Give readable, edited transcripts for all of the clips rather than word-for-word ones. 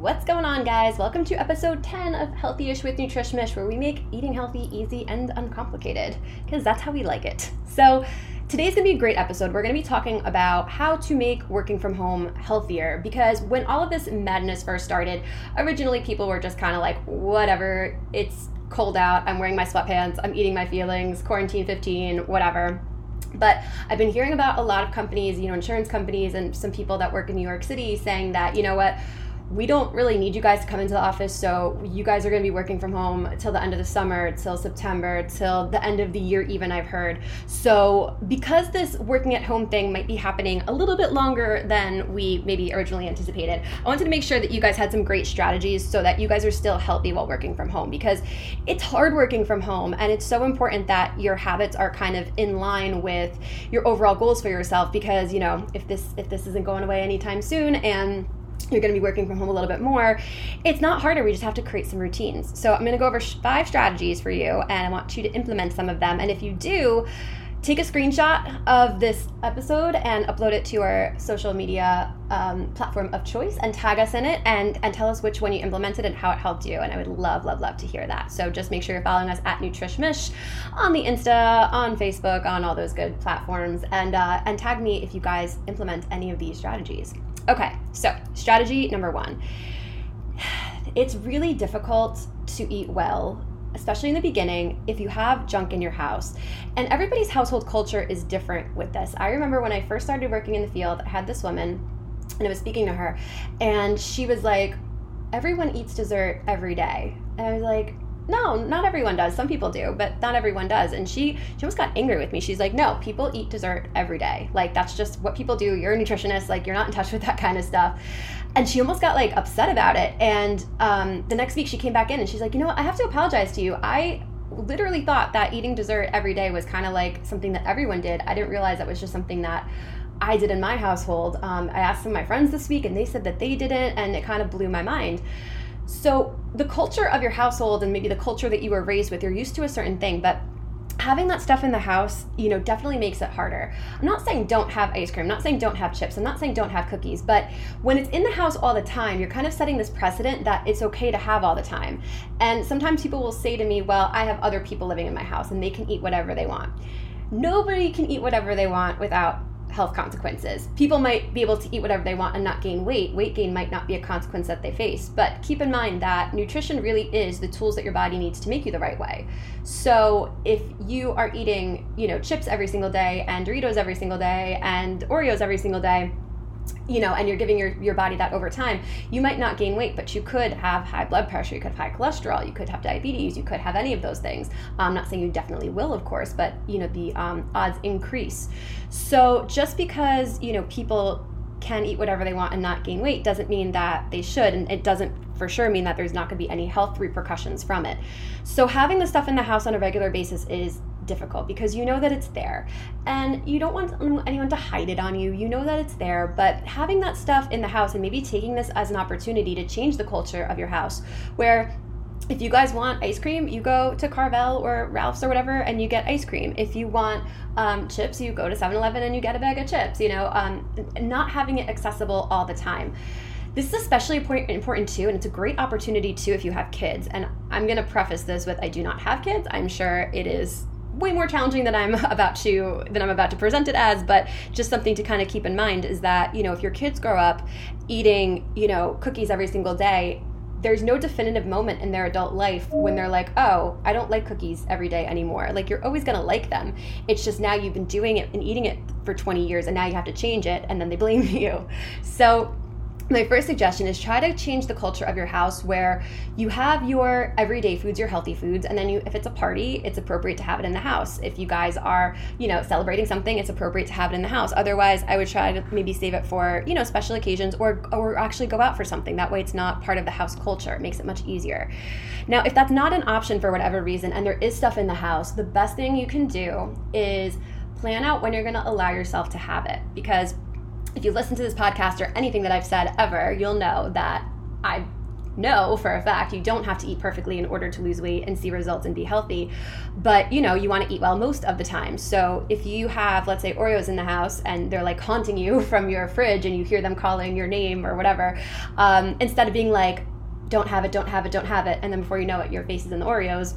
What's going on, guys? Welcome to episode 10 of Healthy-ish with Nutrish Mish, where we make eating healthy easy and uncomplicated, because that's how we like it. So today's gonna be a great episode. We're gonna be talking about how to make working from home healthier, because when all of this madness first started, originally people were just kind of like, whatever, it's cold out, I'm wearing my sweatpants, I'm eating my feelings, quarantine 15, whatever. But I've been hearing about a lot of companies, insurance companies and some people that work in New York City saying that, you know what, we don't really need you guys to come into the office, so you guys are going to be working from home till the end of the summer, till September, till the end of the year even, I've heard. So because this working at home thing might be happening a little bit longer than we maybe originally anticipated, I wanted to make sure that you guys had some great strategies so that you guys are still healthy while working from home, because it's hard working from home, and it's so important that your habits are kind of in line with your overall goals for yourself, because, if this isn't going away anytime soon and you're going to be working from home a little bit more, it's not harder. We just have to create some routines. So I'm going to go over 5 strategies for you, and I want you to implement some of them. And if you do, take a screenshot of this episode and upload it to our social media platform of choice and tag us in it and tell us which one you implemented and how it helped you. And I would love to hear that. So just make sure you're following us at NutrishMish on the Insta, on Facebook, on all those good platforms, and tag me if you guys implement any of these strategies. Okay, so strategy number 1. It's really difficult to eat well, especially in the beginning, if you have junk in your house. And everybody's household culture is different with this. I remember when I first started working in the field, I had this woman, and I was speaking to her, and she was like, everyone eats dessert every day. And I was like, no, not everyone does. Some people do, but not everyone does. And she almost got angry with me. She's like, no, people eat dessert every day. Like, that's just what people do. You're a nutritionist. Like, you're not in touch with that kind of stuff. And she almost got, upset about it. And the next week she came back in and she's like, you know what? I have to apologize to you. I literally thought that eating dessert every day was kind of like something that everyone did. I didn't realize that was just something that I did in my household. I asked some of my friends this week and they said that they didn't, and it kind of blew my mind. So the culture of your household and maybe the culture that you were raised with, you're used to a certain thing, but having that stuff in the house, definitely makes it harder. I'm not saying don't have ice cream, I'm not saying don't have chips, I'm not saying don't have cookies, but when it's in the house all the time, you're kind of setting this precedent that it's okay to have all the time. And sometimes people will say to me, well, I have other people living in my house and they can eat whatever they want. Nobody can eat whatever they want without health consequences. People might be able to eat whatever they want and not gain weight. Weight gain might not be a consequence that they face, but keep in mind that nutrition really is the tools that your body needs to make you the right way. So if you are eating, chips every single day and Doritos every single day and Oreos every single day, and you're giving your body that over time, you might not gain weight, but you could have high blood pressure, you could have high cholesterol, you could have diabetes, you could have any of those things. I'm not saying you definitely will, of course, but, the odds increase. So just because, people can eat whatever they want and not gain weight doesn't mean that they should, and it doesn't for sure mean that there's not going to be any health repercussions from it. So having the stuff in the house on a regular basis is difficult, because you know that it's there and you don't want anyone to hide it on you. You know that it's there, but having that stuff in the house and maybe taking this as an opportunity to change the culture of your house, where if you guys want ice cream, you go to Carvel or Ralph's or whatever and you get ice cream. If you want chips, you go to 7-Eleven and you get a bag of chips, not having it accessible all the time. This is especially important too, and it's a great opportunity too if you have kids. And I'm going to preface this with, I do not have kids. I'm sure it is way more challenging than I'm about to present it as, but just something to kind of keep in mind is that, if your kids grow up eating, cookies every single day, there's no definitive moment in their adult life when they're like, oh, I don't like cookies every day anymore. Like, you're always going to like them. It's just now you've been doing it and eating it for 20 years and now you have to change it, and then they blame you. So my first suggestion is try to change the culture of your house where you have your everyday foods, your healthy foods, and then if it's a party, it's appropriate to have it in the house. If you guys are, celebrating something, it's appropriate to have it in the house. Otherwise, I would try to maybe save it for, special occasions or actually go out for something. That way it's not part of the house culture. It makes it much easier. Now, if that's not an option for whatever reason and there is stuff in the house, the best thing you can do is plan out when you're going to allow yourself to have it, because if you listen to this podcast or anything that I've said ever, you'll know that I know for a fact you don't have to eat perfectly in order to lose weight and see results and be healthy, but you know, you want to eat well most of the time. So if you have, let's say, Oreos in the house and they're like haunting you from your fridge and you hear them calling your name or whatever, instead of being like, don't have it, don't have it, don't have it, and then before you know it, your face is in the Oreos,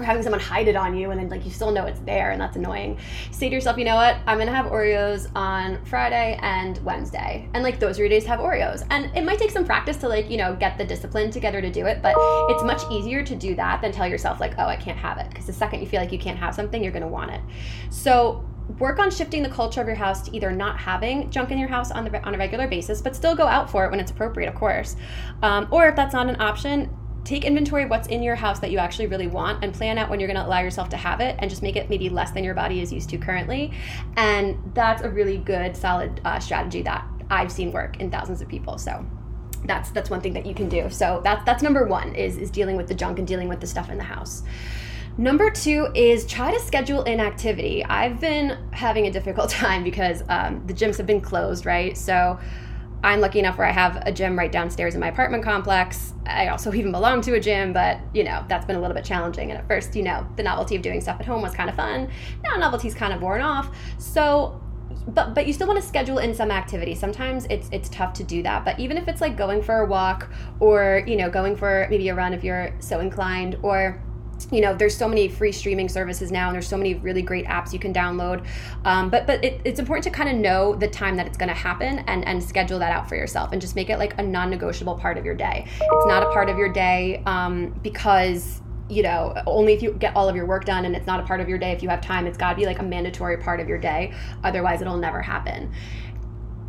or having someone hide it on you and then like you still know it's there, and that's annoying. Say to yourself, you know what, I'm gonna have Oreos on Friday and Wednesday, and like those 3 days have Oreos. And it might take some practice to like, you know, get the discipline together to do it, but it's much easier to do that than tell yourself like, oh, I can't have it, because the second you feel like you can't have something, you're gonna want it. So work on shifting the culture of your house to either not having junk in your house on a regular basis, but still go out for it when it's appropriate, of course. Or if that's not an option, take inventory of what's in your house that you actually really want and plan out when you're gonna allow yourself to have it, and just make it maybe less than your body is used to currently. And that's a really good, solid strategy that I've seen work in thousands of people. So that's one thing that you can do. So that's number one, is dealing with the junk and dealing with the stuff in the house. Number two is try to schedule in activity. I've been having a difficult time because the gyms have been closed, right? So I'm lucky enough where I have a gym right downstairs in my apartment complex. I also even belong to a gym, but you know, that's been a little bit challenging. And at first, you know, the novelty of doing stuff at home was kind of fun. Now novelty's kind of worn off. So, but you still want to schedule in some activity. Sometimes it's tough to do that, but even if it's like going for a walk, or, you know, going for maybe a run if you're so inclined, or you know, there's so many free streaming services now, and there's so many really great apps you can download. But it's important to kind of know the time that it's going to happen, and schedule that out for yourself, and just make it like a non-negotiable part of your day. It's not a part of your day because, you know, only if you get all of your work done, and it's not a part of your day if you have time. It's got to be like a mandatory part of your day. Otherwise, it'll never happen.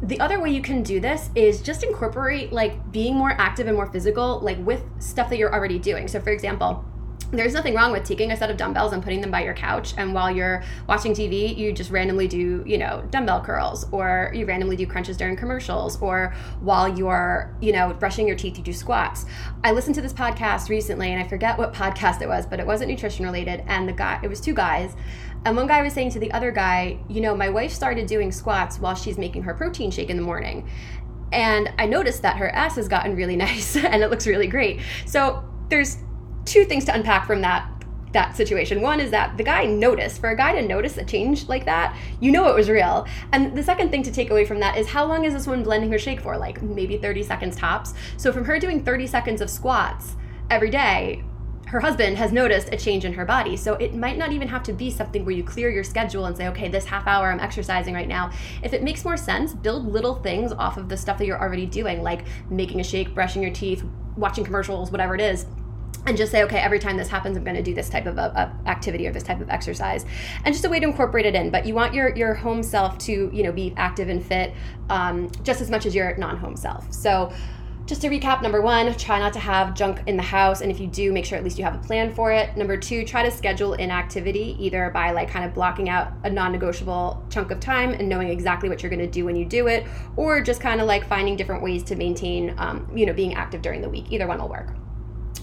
The other way you can do this is just incorporate like being more active and more physical, like with stuff that you're already doing. So for example, there's nothing wrong with taking a set of dumbbells and putting them by your couch, and while you're watching TV, you just randomly do, you know, dumbbell curls, or you randomly do crunches during commercials, or while you're, you know, brushing your teeth, you do squats. I listened to this podcast recently, and I forget what podcast it was, but it wasn't nutrition related, and it was two guys, and one guy was saying to the other guy, you know, my wife started doing squats while she's making her protein shake in the morning, and I noticed that her ass has gotten really nice and it looks really great. So there's two things to unpack from that situation. One is that the guy noticed. For a guy to notice a change like that, you know it was real. And the second thing to take away from that is, how long is this woman blending her shake for? Like maybe 30 seconds tops. So from her doing 30 seconds of squats every day, her husband has noticed a change in her body. So it might not even have to be something where you clear your schedule and say, okay, this half hour I'm exercising right now. If it makes more sense, build little things off of the stuff that you're already doing, like making a shake, brushing your teeth, watching commercials, whatever it is. And just say, okay, every time this happens, I'm going to do this type of activity or this type of exercise, and just a way to incorporate it in. But you want your home self to, you know, be active and fit just as much as your non-home self. So just to recap, number one, try not to have junk in the house, and if you do, make sure at least you have a plan for it. Number two, try to schedule in activity, either by like kind of blocking out a non-negotiable chunk of time and knowing exactly what you're going to do when you do it, or just kind of like finding different ways to maintain, you know, being active during the week. Either one will work.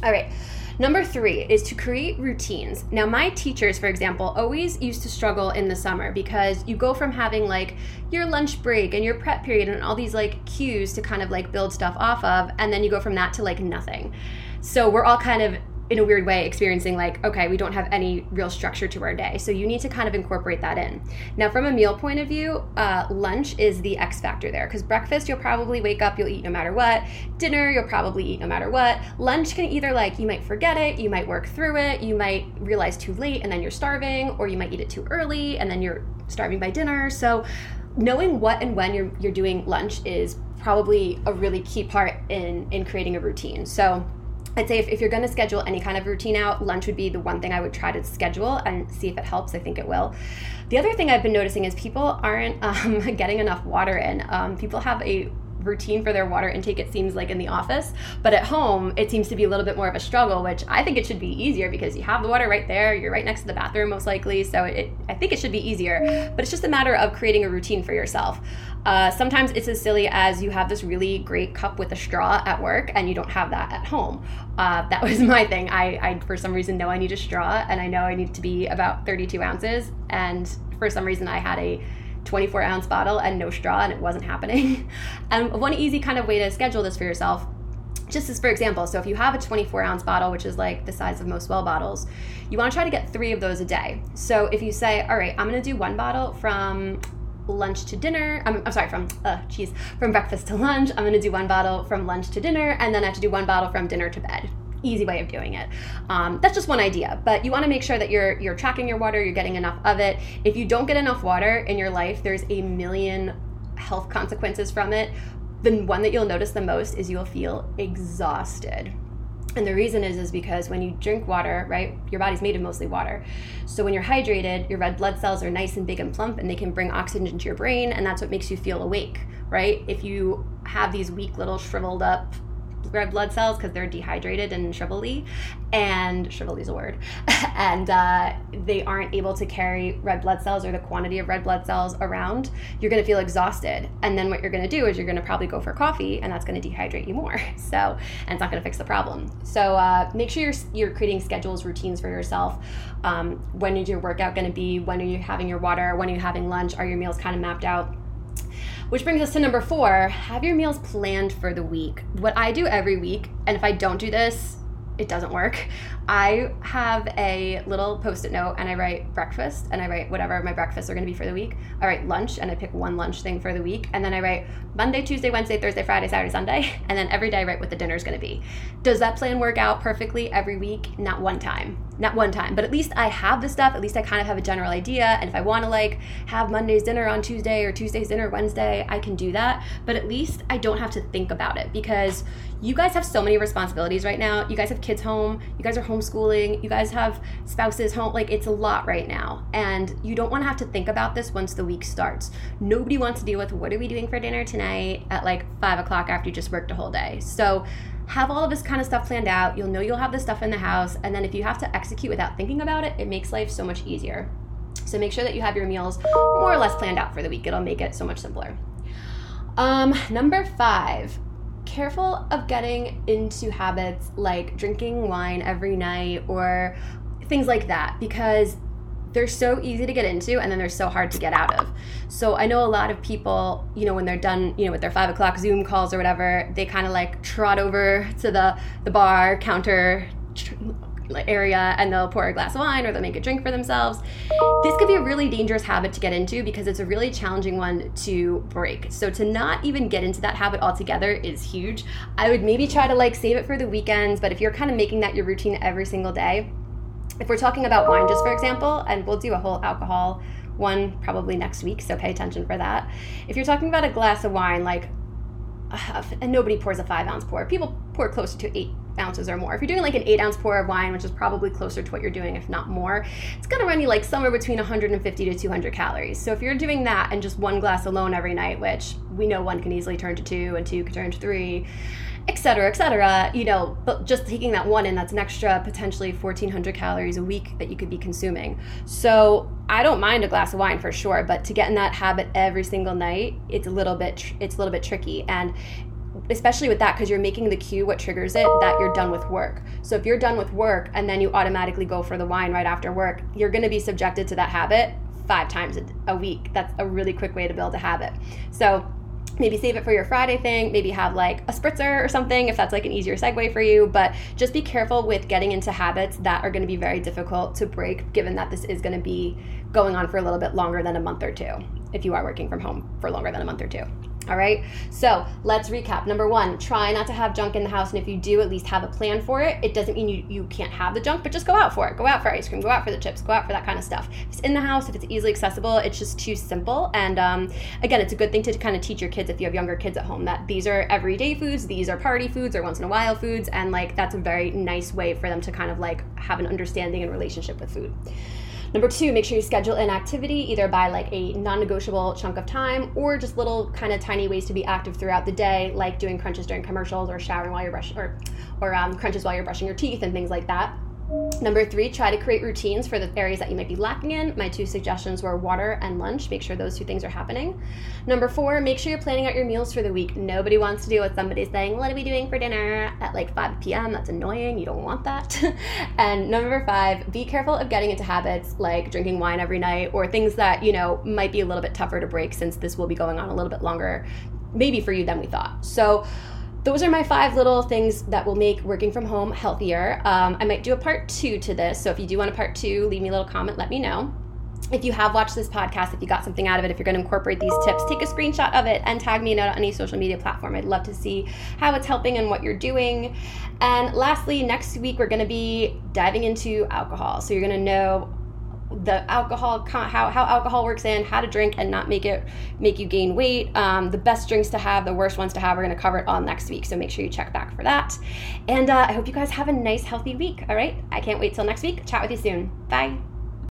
All right, number three is to create routines. Now, my teachers, for example, always used to struggle in the summer, because you go from having like your lunch break and your prep period and all these like cues to kind of like build stuff off of, and then you go from that to like nothing. So we're all kind of, in a weird way, experiencing like, okay, we don't have any real structure to our day. So you need to kind of incorporate that in. Now, from a meal point of view, lunch is the X factor there, because breakfast, you'll probably wake up, you'll eat no matter what. Dinner, you'll probably eat no matter what. Lunch can either like, you might forget it, you might work through it, you might realize too late and then you're starving, or you might eat it too early and then you're starving by dinner. So knowing what and when you're doing lunch is probably a really key part in creating a routine. So I'd say if you're going to schedule any kind of routine out, lunch would be the one thing I would try to schedule and see if it helps. I think it will. The other thing I've been noticing is people aren't getting enough water in. People have a routine for their water intake, it seems like, in the office, but at home it seems to be a little bit more of a struggle, which I think it should be easier, because you have the water right there, you're right next to the bathroom most likely, so I think it should be easier, but it's just a matter of creating a routine for yourself. Sometimes it's as silly as you have this really great cup with a straw at work and you don't have that at home. That was my thing. I for some reason know I need a straw, and I know I need to be about 32 ounces, and for some reason I had a 24 ounce bottle and no straw, and it wasn't happening. And one easy kind of way to schedule this for yourself just as for example, so if you have a 24-ounce bottle, which is like the size of most well bottles, you want to try to get 3 of those a day. So if you say, all right, I'm going to do one bottle from lunch to dinner, from breakfast to lunch, I'm going to do one bottle from lunch to dinner, and then I have to do one bottle from dinner to bed. Easy way of doing it. That's just one idea, but you want to make sure that you're tracking your water, you're getting enough of it. If you don't get enough water in your life, there's a million health consequences from it. The one that you'll notice the most is you'll feel exhausted. And the reason is because when you drink water, right, your body's made of mostly water. So when you're hydrated, your red blood cells are nice and big and plump, and they can bring oxygen to your brain, and that's what makes you feel awake, right? If you have these weak little shriveled up red blood cells because they're dehydrated and shrivelly, and shrivelly is a word, and they aren't able to carry red blood cells or the quantity of red blood cells around, you're going to feel exhausted. And then what you're going to do is you're going to probably go for coffee, and that's going to dehydrate you more. So, and it's not going to fix the problem. So make sure you're creating schedules, routines for yourself. When is your workout going to be? When are you having your water? When are you having lunch? Are your meals kind of mapped out? Which brings us to number 4, have your meals planned for the week. What I do every week, and if I don't do this, it doesn't work, I have a little post-it note and I write breakfast, and I write whatever my breakfasts are gonna be for the week. I write lunch, and I pick one lunch thing for the week, and then I write Monday, Tuesday, Wednesday, Thursday, Friday, Saturday, Sunday, and then every day I write what the dinner's gonna be. Does that plan work out perfectly every week? Not one time, but at least I have the stuff, at least I kind of have a general idea, and if I want to like have Monday's dinner on Tuesday or Tuesday's dinner Wednesday, I can do that, but at least I don't have to think about it, because you guys have so many responsibilities right now. You guys have kids home, you guys are homeschooling, you guys have spouses home, like it's a lot right now, and you don't want to have to think about this once the week starts. Nobody wants to deal with what are we doing for dinner tonight at like 5 o'clock after you just worked a whole day. So have all of this kind of stuff planned out. You'll know you'll have this stuff in the house, and then if you have to execute without thinking about it, it makes life so much easier. So make sure that you have your meals more or less planned out for the week. It'll make it so much simpler. Number 5, careful of getting into habits like drinking wine every night or things like that, because they're so easy to get into and then they're so hard to get out of. So I know a lot of people, you know, when they're done, you know, with their 5 o'clock Zoom calls or whatever, they kind of like trot over to the bar counter area and they'll pour a glass of wine or they'll make a drink for themselves. This could be a really dangerous habit to get into because it's a really challenging one to break. So to not even get into that habit altogether is huge. I would maybe try to like save it for the weekends, but if you're kind of making that your routine every single day, if we're talking about wine, just for example, and we'll do a whole alcohol one probably next week, so pay attention for that. If you're talking about a glass of wine, like, and nobody pours a 5-ounce pour. People pour closer to 8 ounces or more. If you're doing like an 8-ounce pour of wine, which is probably closer to what you're doing, if not more, it's going to run you like somewhere between 150 to 200 calories. So if you're doing that and just one glass alone every night, which we know one can easily turn to 2 and 2 can turn to 3, et cetera, you know, but just taking that one in, that's an extra potentially 1,400 calories a week that you could be consuming. So I don't mind a glass of wine for sure, but to get in that habit every single night, it's a little bit tricky. And especially with that, because you're making the cue what triggers it, that you're done with work. So if you're done with work and then you automatically go for the wine right after work, you're going to be subjected to that habit 5 times a week. That's a really quick way to build a habit. So maybe save it for your Friday thing, maybe have like a spritzer or something if that's like an easier segue for you, but just be careful with getting into habits that are going to be very difficult to break, given that this is going to be going on for a little bit longer than a month or two, if you are working from home for longer than a month or two. All right, so let's recap. Number 1, try not to have junk in the house, and if you do, at least have a plan for it. It doesn't mean you can't have the junk, but just go out for it. Go out for ice cream, go out for the chips, go out for that kind of stuff. If it's in the house, if it's easily accessible, it's just too simple. And again, it's a good thing to kind of teach your kids if you have younger kids at home that these are everyday foods, these are party foods or once in a while foods, and like that's a very nice way for them to kind of like have an understanding and relationship with food. Number 2, make sure you schedule an activity either by like a non-negotiable chunk of time or just little kind of tiny ways to be active throughout the day, like doing crunches during commercials or showering while you're brushing or crunches while you're brushing your teeth and things like that. Number 3, try to create routines for the areas that you might be lacking in. My 2 suggestions were water and lunch. Make sure those 2 things are happening. Number 4, make sure you're planning out your meals for the week. Nobody wants to deal with somebody saying, what are we doing for dinner at like 5 p.m.? That's annoying. You don't want that. And number 5, be careful of getting into habits like drinking wine every night or things that, you know, might be a little bit tougher to break since this will be going on a little bit longer, maybe for you than we thought. So those are my 5 little things that will make working from home healthier. I might do a part 2 to this, so if you do want a part 2, leave me a little comment, let me know. If you have watched this podcast, if you got something out of it, if you're going to incorporate these tips, take a screenshot of it and tag me on any social media platform. I'd love to see how it's helping and what you're doing. And lastly, next week, we're going to be diving into alcohol. So you're going to know the alcohol, how alcohol works in, how to drink and not make you gain weight, the best drinks to have, the worst ones to have. We're going to cover it all next week. So make sure you check back for that. And I hope you guys have a nice, healthy week. All right. I can't wait till next week. Chat with you soon. Bye.